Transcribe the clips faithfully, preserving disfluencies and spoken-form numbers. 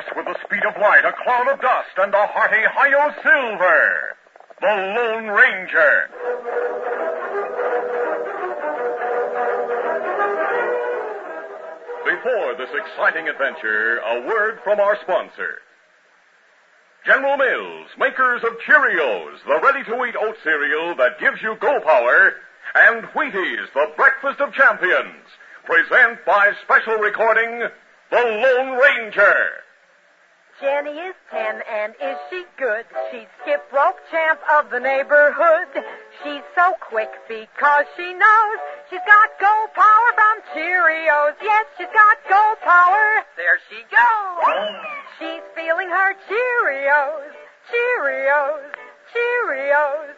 course with the speed of light, a cloud of dust, and a hearty hi-yo Silver, the Lone Ranger. Before this exciting adventure, a word from our sponsor. General Mills, makers of Cheerios, the ready-to-eat oat cereal that gives you go power, and Wheaties, the breakfast of champions, present by special recording, The Lone Ranger. Jenny is ten, and is she good? She's skip rope champ of the neighborhood. She's so quick because she knows she's got go power from Cheerios. Yes, she's got go power. There she goes. She's feeling her Cheerios, Cheerios, Cheerios.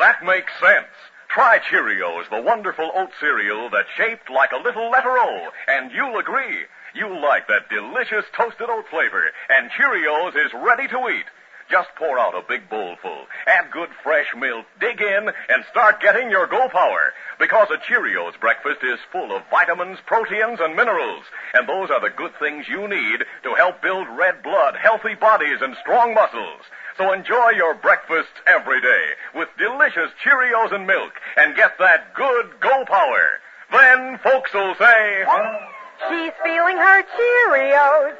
That makes sense. Try Cheerios, the wonderful oat cereal that's shaped like a little letter O, and you'll agree. You'll like that delicious toasted oat flavor, and Cheerios is ready to eat. Just pour out a big bowlful, add good fresh milk, dig in, and start getting your go power. Because a Cheerios breakfast is full of vitamins, proteins, and minerals, and those are the good things you need to help build red blood, healthy bodies, and strong muscles. So enjoy your breakfasts every day with delicious Cheerios and milk, and get that good go power. Then folks will say... What? She's feeling her Cheerios.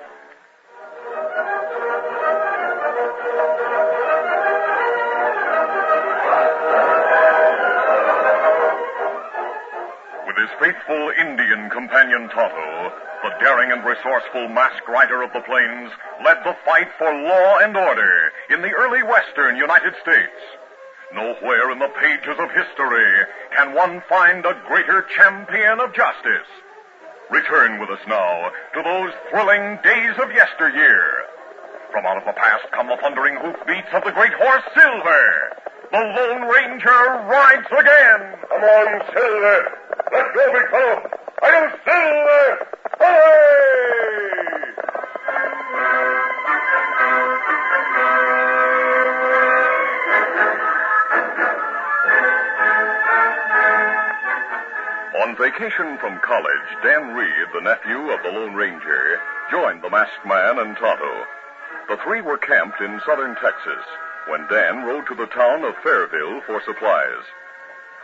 With his faithful Indian companion Tonto, the daring and resourceful masked rider of the plains led the fight for law and order in the early western United States. Nowhere in the pages of history can one find a greater champion of justice. Return with us now to those thrilling days of yesteryear. From out of the past come the thundering hoofbeats of the great horse Silver. The Lone Ranger rides again. Come on, Silver. Let go, big fellow. I am Silver. Hooray! On vacation from college, Dan Reed, the nephew of the Lone Ranger, joined the masked man and Tonto. The three were camped in southern Texas when Dan rode to the town of Fairville for supplies.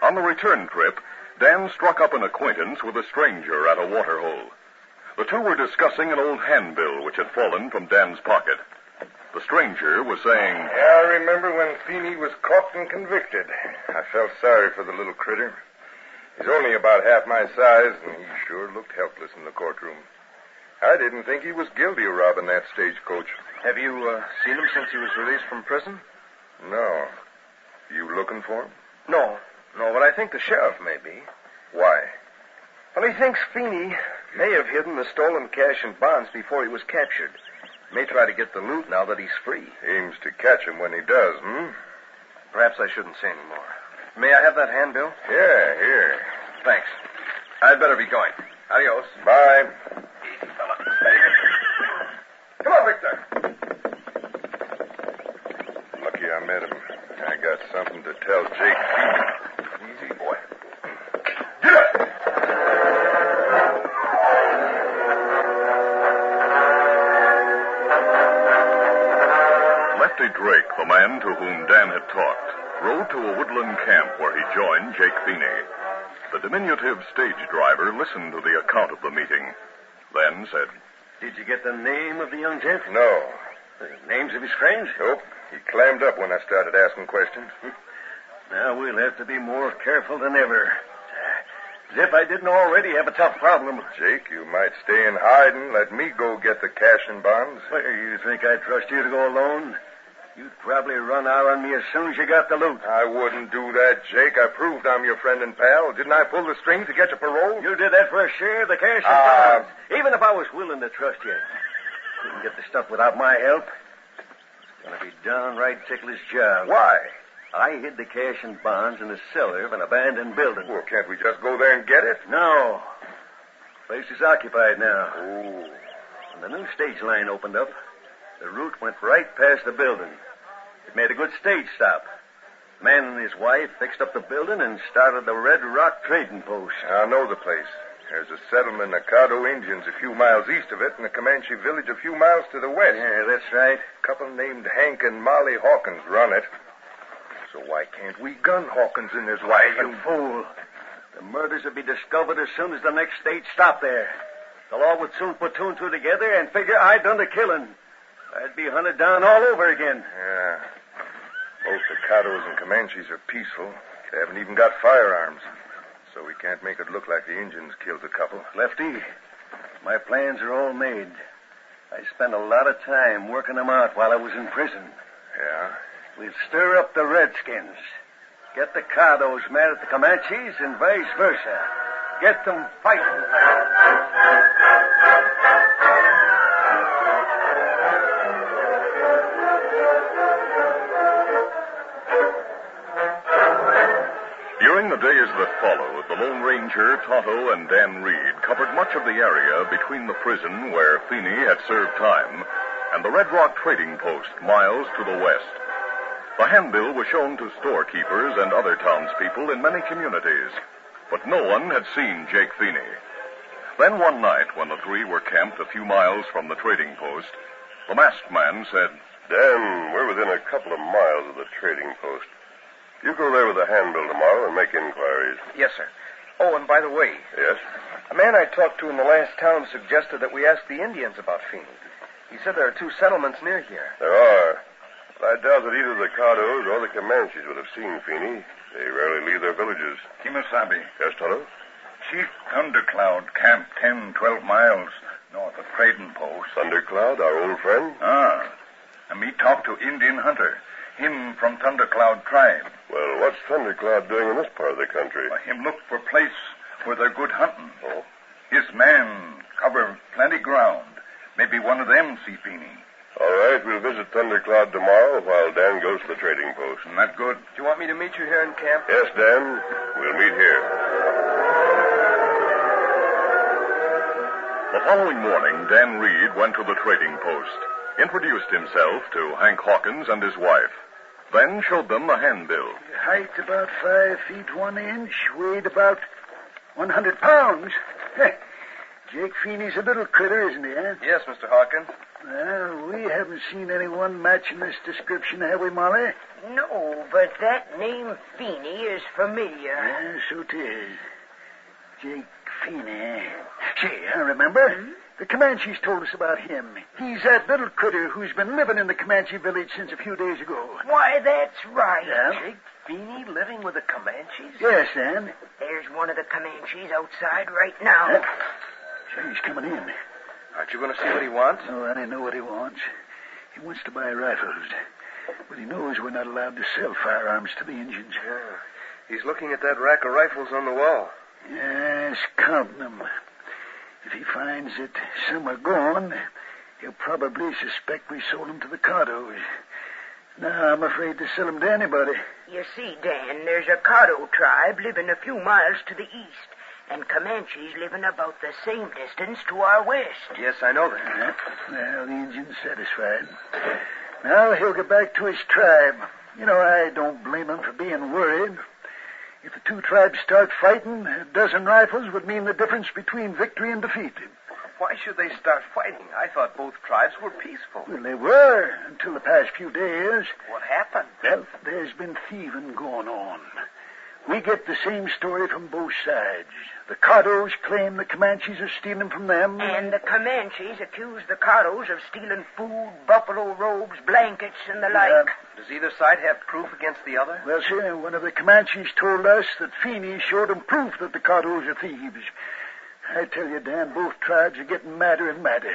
On the return trip, Dan struck up an acquaintance with a stranger at a waterhole. The two were discussing an old handbill which had fallen from Dan's pocket. The stranger was saying, yeah, I remember when Feeney was caught and convicted. I felt sorry for the little critter. He's only about half my size, and he sure looked helpless in the courtroom. I didn't think he was guilty of robbing that stagecoach. Have you uh, seen him since he was released from prison? No. You looking for him? No. No, but I think the sheriff may be. Why? Well, he thinks Feeney may have hidden the stolen cash and bonds before he was captured. May try to get the loot now that he's free. Aims to catch him when he does, hmm? Perhaps I shouldn't say any more. May I have that handbill? Yeah, here. Thanks. I'd better be going. Adios. Bye. Easy, fella. Come on, Victor. Lucky I met him. I got something to tell Jake Feeney. Easy, boy. Get up! Lefty Drake, the man to whom Dan had talked, rode to a woodland camp where he joined Jake Feeney. The diminutive stage driver listened to the account of the meeting, then said, Did you get the name of the young gent? No. The names of his friends? Nope. He clammed up when I started asking questions. Now we'll have to be more careful than ever. As if I didn't already have a tough problem. Jake, you might stay in hiding. Let me go get the cash and bonds. Well, you think I'd trust you to go alone? You'd probably run out on me as soon as you got the loot. I wouldn't do that, Jake. I proved I'm your friend and pal. Didn't I pull the strings to get your parole? You did that for a share of the cash and uh, bonds. Even if I was willing to trust you, couldn't get the stuff without my help. It's going to be downright ticklish job. Why? I hid the cash and bonds in the cellar of an abandoned building. Well, can't we just go there and get it? No. The place is occupied now. Oh. When the new stage line opened up, the route went right past the building. It made a good stage stop. The man and his wife fixed up the building and started the Red Rock Trading Post. I know the place. There's a settlement of Caddo Indians a few miles east of it and a Comanche village a few miles to the west. Yeah, that's right. A couple named Hank and Molly Hawkins run it. So why can't we gun Hawkins and his wife? You fool. The murders will be discovered as soon as the next state stop there. The law would soon put two and two together and figure I'd done the killing. I'd be hunted down all over again. Yeah. Most of Caddos and Comanches are peaceful. They haven't even got firearms. So we can't make it look like the Indians killed the couple. Lefty, my plans are all made. I spent a lot of time working them out while I was in prison. Yeah? We'll stir up the Redskins. Get the Caddos mad at the Comanches and vice versa. Get them fighting. During the days that followed, the Lone Ranger, Tonto, and Dan Reed covered much of the area between the prison where Feeney had served time and the Red Rock Trading Post miles to the west. The handbill was shown to storekeepers and other townspeople in many communities, but no one had seen Jake Feeney. Then one night, when the three were camped a few miles from the trading post, the masked man said, Dan, we're within a couple of miles of the trading post. You go there with the handbill tomorrow and make inquiries. Yes, sir. Oh, and by the way... Yes? A man I talked to in the last town suggested that we ask the Indians about Feeney. He said there are two settlements near here. There are. I doubt that either the Caddos or the Comanches would have seen Feeney. They rarely leave their villages. Kemo Sabe. Yes, Tonto? Chief Thundercloud camped ten, twelve miles north of Frayden Post. Thundercloud, our old friend? Ah. And me talked to Indian Hunter. Him from Thundercloud tribe. Well, what's Thundercloud doing in this part of the country? Well, him look for place where they're good hunting. Oh? His man cover plenty ground. Maybe one of them see Feeney. All right, we'll visit Thundercloud tomorrow while Dan goes to the trading post. Isn't that good? Do you want me to meet you here in camp? Yes, Dan. We'll meet here. The following morning, Dan Reed went to the trading post, introduced himself to Hank Hawkins and his wife, then showed them a handbill. Height about five feet one inch, weighed about one hundred pounds. Jake Feeney's a little critter, isn't he, eh? Yes, Mister Hawkins. Well, we haven't seen anyone matching this description, have we, Molly? No, but that name Feeney is familiar. Yes, it is. Jake Feeney. Gee, I remember. Mm-hmm. The Comanches told us about him. He's that little critter who's been living in the Comanche village since a few days ago. Why, that's right. Yeah. Jake Feeney living with the Comanches? Yes, Dan. There's one of the Comanches outside right now. Uh, so he's coming in. Aren't you going to see what he wants? No, I don't know what he wants. He wants to buy rifles. But he knows we're not allowed to sell firearms to the Indians. Yeah. He's looking at that rack of rifles on the wall. Yes, count them. If he finds that some are gone, he'll probably suspect we sold them to the Caddos. Now, I'm afraid to sell them to anybody. You see, Dan, there's a Caddo tribe living a few miles to the east. And Comanches living about the same distance to our west. Yes, I know that. Uh-huh. Well, the Indian's satisfied. Now he'll get back to his tribe. You know, I don't blame him for being worried. If the two tribes start fighting, a dozen rifles would mean the difference between victory and defeat. Why should they start fighting? I thought both tribes were peaceful. Well, they were until the past few days. What happened? Well, there's been thieving going on. We get the same story from both sides. The Caddos claim the Comanches are stealing from them. And the Comanches accuse the Caddos of stealing food, buffalo robes, blankets, and the like. Uh, Does either side have proof against the other? Well, sir, one of the Comanches told us that Feeney showed him proof that the Caddos are thieves. I tell you, Dan, both tribes are getting madder and madder.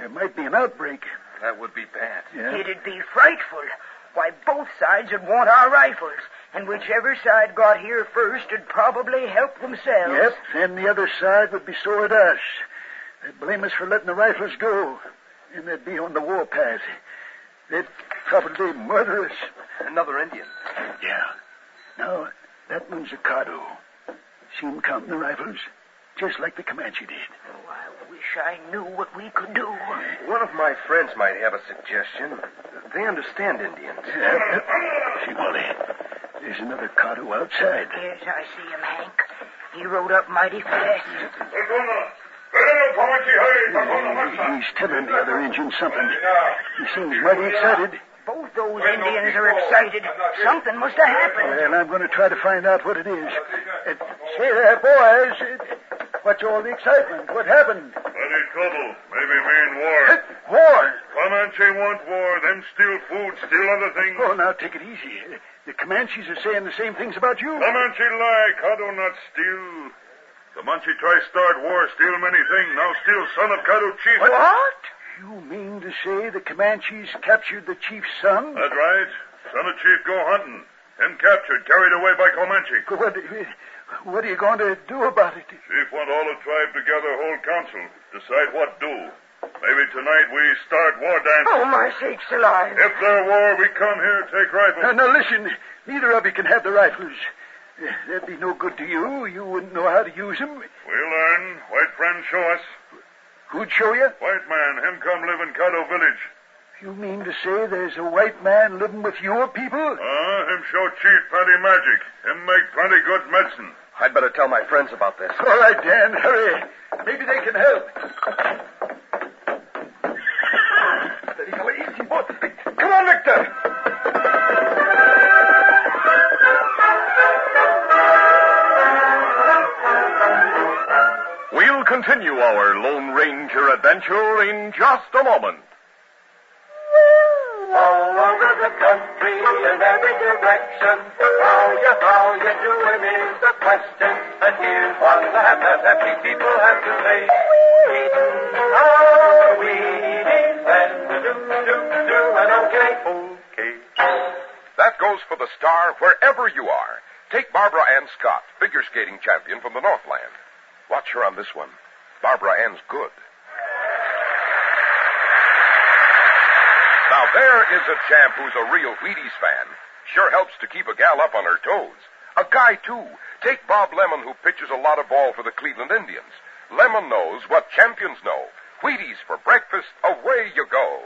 There might be an outbreak. That would be bad. Yeah. It'd be frightful. Why, both sides would want our rifles. And whichever side got here first would probably help themselves. Yep, then the other side would be sore at us. They'd blame us for letting the rifles go. And they'd be on the warpath. They'd probably murder us. Another Indian. Yeah. Now, that one's a Caddo. See him counting the rifles? Just like the Comanche did. Oh, I wish I knew what we could do. One of my friends might have a suggestion. They understand Indians. See, Molly. There's another Caddo outside. Yes, I see him, Hank. He rode up mighty fast. Yeah, he's telling the other Indian something. He seems mighty excited. Both those Indians are excited. Something must have happened. Well, I'm going to try to find out what it is. Uh, say there, boys. Uh, what's all the excitement? What happened? Bloody trouble. Maybe mean war. Uh, war? Comanche want war. Them steal food, steal other things. Oh, now take it easy. The Comanches are saying the same things about you. Comanche lie. Caddo not steal. Comanche try start war, steal many things. Now steal son of Caddo chief. What? What? You mean to say the Comanches captured the chief's son? That's right. Son of chief go hunting. Him captured, carried away by Comanche. What, what are you going to do about it? Chief want all the tribe together, hold council, decide what do. Maybe tonight we start war dance. Oh, my sakes alive. If there war, we come here, take rifles. Now, now listen, neither of you can have the rifles. That'd be no good to you. You wouldn't know how to use them. We'll learn. White friends show us. Who'd show you? White man. Him come live in Caddo village. You mean to say there's a white man living with your people? Uh, him show chief plenty magic. Him make plenty good medicine. I'd better tell my friends about this. All right, Dan. Hurry. Maybe they can help. Come on, Victor. We'll continue our Lone Ranger adventure in just a moment. All over the country, in every direction, how you, how you doing is the question. And here's what the happy people have to say. Wheaties, oh, Wheaties, and do, do, do, and okay, okay. That goes for the star wherever you are. Take Barbara Ann Scott, figure skating champion from the Northland. Watch her on this one. Barbara Ann's good. Now, there is a champ who's a real Wheaties fan. Sure helps to keep a gal up on her toes. A guy, too. Take Bob Lemon, who pitches a lot of ball for the Cleveland Indians. Lemon knows what champions know. Wheaties for breakfast, away you go.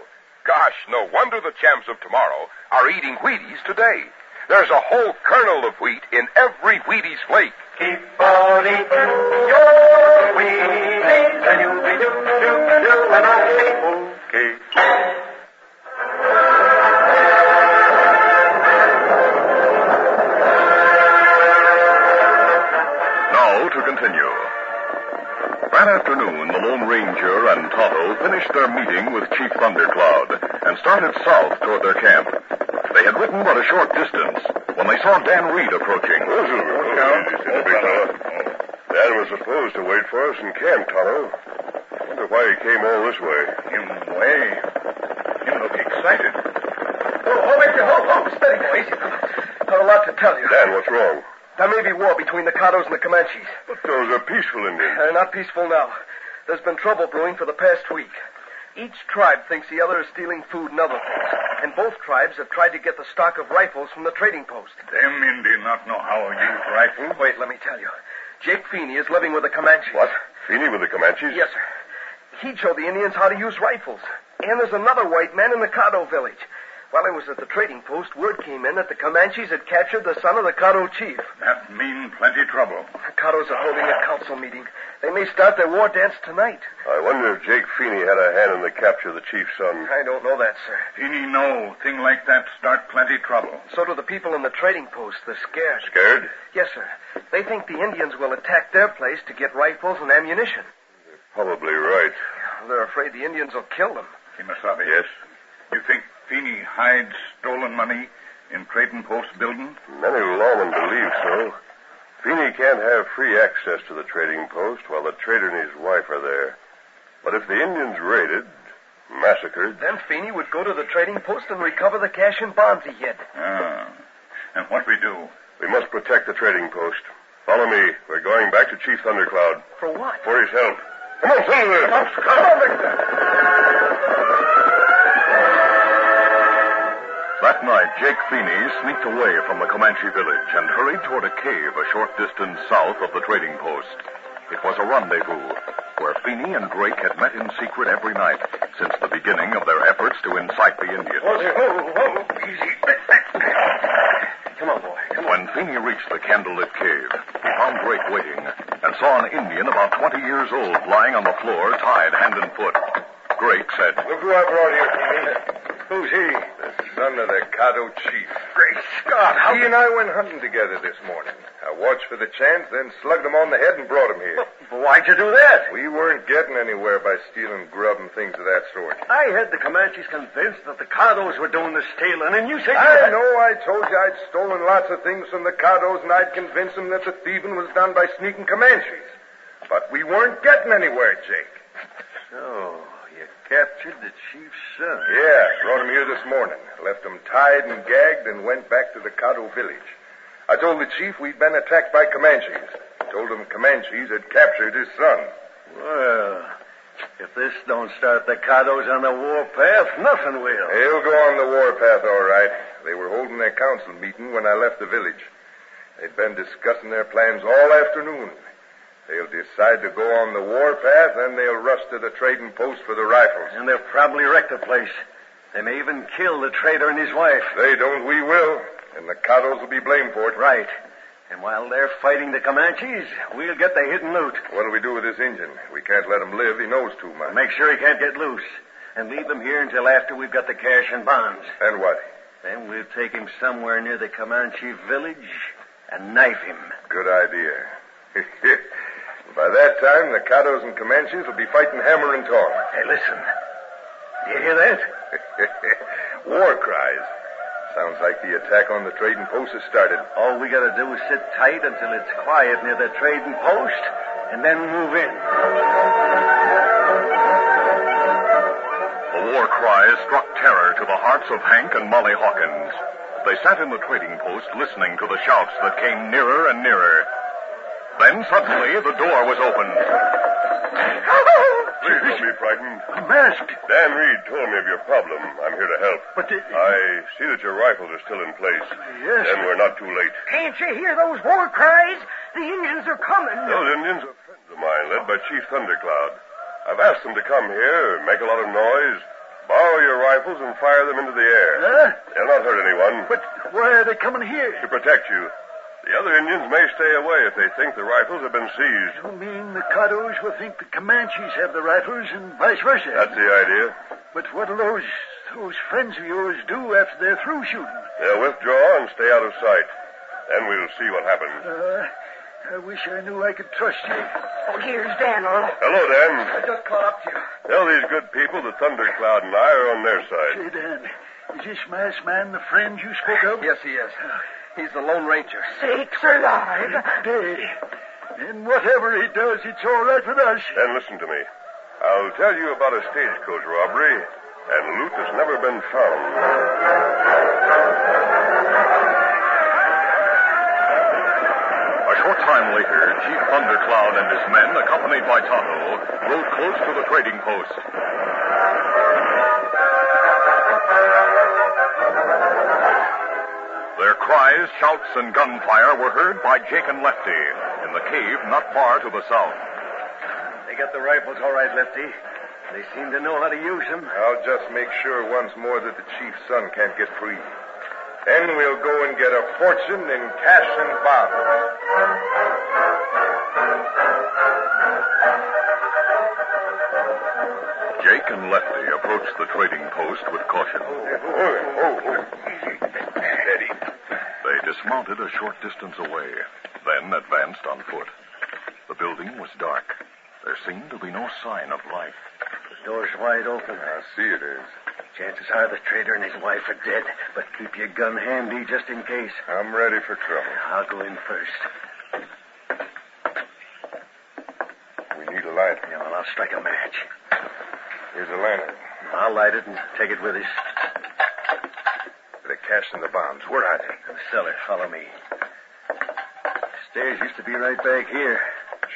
Gosh, no wonder the champs of tomorrow are eating Wheaties today. There's a whole kernel of wheat in every Wheaties flake. Keep on eating your Wheaties, and you'll be do, do, do, and I'll be okay. Now to continue. That afternoon, the Lone Ranger and Tonto finished their meeting with Chief Thundercloud and started south toward their camp. They had ridden but a short distance when they saw Dan Reed approaching. Dan was supposed to wait for us in camp, Tonto. I wonder why he came all this way. Him way. Him look excited. Oh, oh, Victor, hold, hold, steady, boys. Not a lot to tell you. Dan, what's wrong? There may be war between the Caddos and the Comanches. But those are peaceful Indians. They're not peaceful now. There's been trouble brewing for the past week. Each tribe thinks the other is stealing food and other things. And both tribes have tried to get the stock of rifles from the trading post. Them Indians not know how to use rifles. Wait, let me tell you. Jake Feeney is living with the Comanches. What? Feeney with the Comanches? Yes, sir. He showed the Indians how to use rifles. And there's another white man in the Caddo village. While I was at the trading post, word came in that the Comanches had captured the son of the Caddo chief. That mean plenty trouble. The Caddos are holding a council meeting. They may start their war dance tonight. I wonder if Jake Feeney had a hand in the capture of the chief's son. I don't know that, sir. Feeney, no. Thing like that start plenty trouble. So do the people in the trading post. They're scared. Scared? Yes, sir. They think the Indians will attack their place to get rifles and ammunition. You're probably right. They're afraid the Indians will kill them. Kemo Sabe. Yes? You think Feeney hides stolen money in Frayden Post building? Many lawmen believe so. Feeney can't have free access to the trading post while the trader and his wife are there. But if the Indians raided, massacred... Then Feeney would go to the trading post and recover the cash and bonds he hid. Ah. And what we do? We must protect the trading post. Follow me. We're going back to Chief Thundercloud. For what? For his help. Come on, Silver! Come on, Victor! That night, Jake Feeney sneaked away from the Comanche village and hurried toward a cave a short distance south of the trading post. It was a rendezvous where Feeney and Drake had met in secret every night since the beginning of their efforts to incite the Indians. Whoa, whoa, whoa, easy. Come on, boy. Come on. When Feeney reached the candlelit cave, found Drake waiting, and saw an Indian about twenty years old lying on the floor, tied hand and foot. Drake said, "Look who I brought here, Feeney. Who's he?" "The son of the Caddo chief." "Great Scott, how..." "He and I went hunting together this morning. I watched for the chance, then slugged him on the head and brought him here." "Well, why'd you do that?" "We weren't getting anywhere by stealing grub and things of that sort. I had the Comanches convinced that the Caddos were doing this stealing, and you said..." "I know. I told you I'd stolen lots of things from the Caddos, and I'd convinced them that the thieving was done by sneaking Comanches. But we weren't getting anywhere, Jake." "So you captured the chief's son." "Yeah, brought him here this morning. Left him tied and gagged and went back to the Caddo village. I told the chief we'd been attacked by Comanches. Told him Comanches had captured his son." "Well, if this don't start the Caddos on the warpath, nothing will." "They'll go on the warpath, all right. They were holding their council meeting when I left the village. They'd been discussing their plans all afternoon. They'll decide to go on the warpath, then they'll rush to the trading post for the rifles. And they'll probably wreck the place. They may even kill the trader and his wife." "They don't, we will. And the Caddos will be blamed for it." "Right. And while they're fighting the Comanches, we'll get the hidden loot." "What'll we do with this Indian? We can't let him live. He knows too much." "Make sure he can't get loose. And leave him here until after we've got the cash and bonds." "And what?" "Then we'll take him somewhere near the Comanche village and knife him." "Good idea." "By that time, the Caddos and Comanches will be fighting hammer and tongs." "Hey, listen. You hear that?" "War cries. Sounds like the attack on the trading post has started." "All we gotta do is sit tight until it's quiet near the trading post, and then move in." The war cries struck terror to the hearts of Hank and Molly Hawkins. They sat in the trading post listening to the shouts that came nearer and nearer. Then suddenly the door was opened. "Please don't be frightened. I'm masked. Dan Reed told me of your problem. I'm here to help. But the... I see that your rifles are still in place." "Yes." "Then we're not too late." "Can't you hear those war cries? The Indians are coming." "Those Indians are friends of mine, led by Chief Thundercloud. I've asked them to come here, make a lot of noise, borrow your rifles, and fire them into the air." "Huh?" "They'll not hurt anyone." "But why are they coming here?" "To protect you. The other Indians may stay away if they think the rifles have been seized." "You mean the Caddos will think the Comanches have the rifles and vice versa?" "That's the idea." "But what'll those, those friends of yours do after they're through shooting?" "They'll withdraw and stay out of sight. Then we'll see what happens." Uh, I wish I knew I could trust you." "Oh, here's Dan, all right." "Hello, Dan." "I just caught up to you." "Tell these good people the Thundercloud and I are on their side." "Say, Dan, is this masked man the friend you spoke of?" "Yes, he is. He's the Lone Ranger." "Sakes alive." "Hey, and whatever he does, it's all right with us." "Then listen to me. I'll tell you about a stagecoach robbery, and loot has never been found." A short time later, Chief Thundercloud and his men, accompanied by Tonto, rode close to the trading post. Their cries, shouts, and gunfire were heard by Jake and Lefty in the cave not far to the south. "They got the rifles all right, Lefty. They seem to know how to use them." "I'll just make sure once more that the chief's son can't get free. Then we'll go and get a fortune in cash and bonds." Jake and Lefty approached the trading post with caution. Oh, oh, oh. They dismounted a short distance away, then advanced on foot. The building was dark. There seemed to be no sign of life. "The door's wide open." "I see it is." "Chances are the trader and his wife are dead, but keep your gun handy just in case." "I'm ready for trouble." "I'll go in first." "We need a light." "Yeah, well, I'll strike a match." "Here's a lantern." "I'll light it and take it with us." "The cash and the bombs, where are they?" "In the cellar, follow me. The stairs used to be right back here."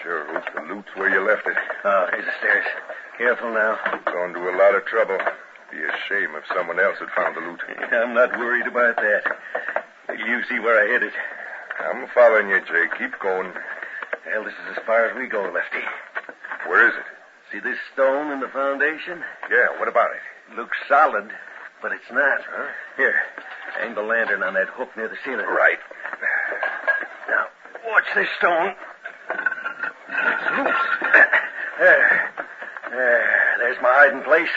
"Sure, Ruth, the loot's where you left it." "Oh, here's the stairs. Careful now." "Gone to a lot of trouble. Be a shame if someone else had found the loot." "I'm not worried about that. You see where I headed." "I'm following you, Jake. Keep going." "Well, this is as far as we go, Lefty." "Where is it?" "See this stone in the foundation?" "Yeah, what about it?" "Looks solid. But it's not." "Huh?" "Here, hang the lantern on that hook near the ceiling." "Right." Watch this stone. It's loose. There. There. There's my hiding place.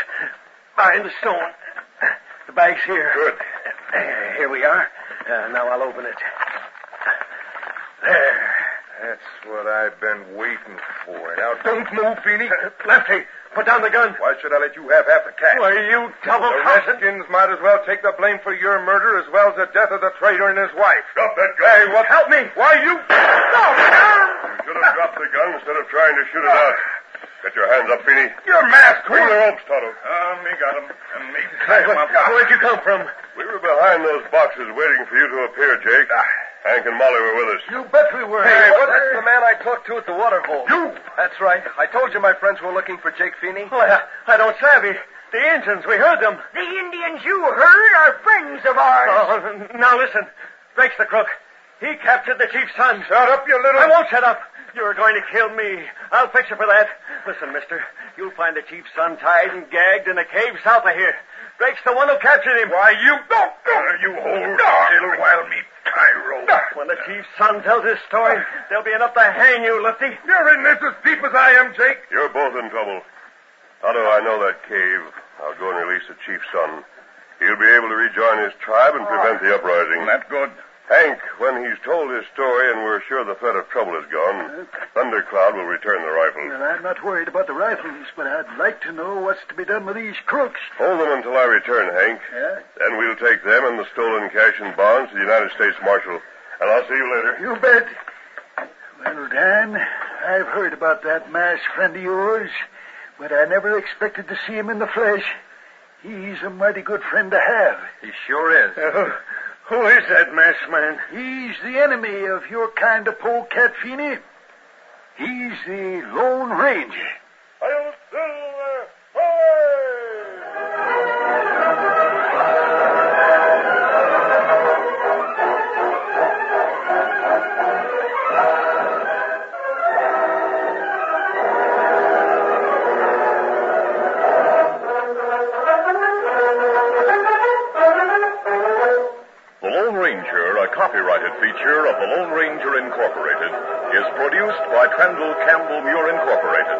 Behind the stone. The bag's here. Good. Here we are. Uh, now I'll open it. There. That's what I've been waiting for. Now, don't move, Feeney. Uh, Lefty, put down the gun. Why should I let you have half the cash? Why, you double-crossing. The Redskins might as well take the blame for your murder as well as the death of the traitor and his wife. Drop that gun. Hey, what? Help me. Why, you... No! You should have dropped the gun instead of trying to shoot it out. Get your hands up, Feeney. You're mad, Queen. Bring the ropes, Tonto. Oh, me got him. And me tied him up. Where'd you come from? We were behind those boxes waiting for you to appear, Jake. Ah. Hank and Molly were with us. You bet we were. Hey, what's hey. the man I talked to at the water hole? You! That's right. I told you my friends were looking for Jake Feeney. Well, I, I don't savvy. The Indians, we heard them. The Indians you heard are friends of ours. Oh, now listen. Drake's the crook. He captured the chief's son. Shut up, you little... I won't shut up. You're going to kill me. I'll fix you for that. Listen, mister, you'll find the chief's son tied and gagged in a cave south of here. Drake's the one who captured him. Why, you... No, no. Uh, you hold no. still while me... Tyro. When the chief's son tells his story, there'll be enough to hang you, Lefty. You're in this as deep as I am, Jake. You're both in trouble. Tonto, I know that cave. I'll go and release the chief's son. He'll be able to rejoin his tribe and prevent the uprising. That's good. Hank, when he's told his story and we're sure the threat of trouble is gone, Thundercloud will return the rifles. Well, I'm not worried about the rifles, but I'd like to know what's to be done with these crooks. Hold them until I return, Hank. Yeah? Then we'll take them and the stolen cash and bonds to the United States Marshal. And I'll see you later. You bet. Well, Dan, I've heard about that masked friend of yours, but I never expected to see him in the flesh. He's a mighty good friend to have. He sure is. Oh. Who is that masked man? He's the enemy of your kind of polecat, Feeney. He's the Lone Ranger. I'll Silver! Copyrighted feature of the Lone Ranger Incorporated is produced by Trendle Campbell Muir Incorporated.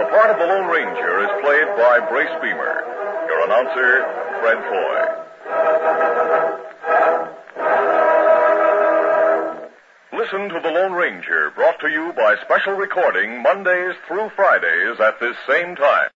The part of the Lone Ranger is played by Grace Beamer. Your announcer, Fred Foy. Listen to the Lone Ranger, brought to you by special recording Mondays through Fridays at this same time.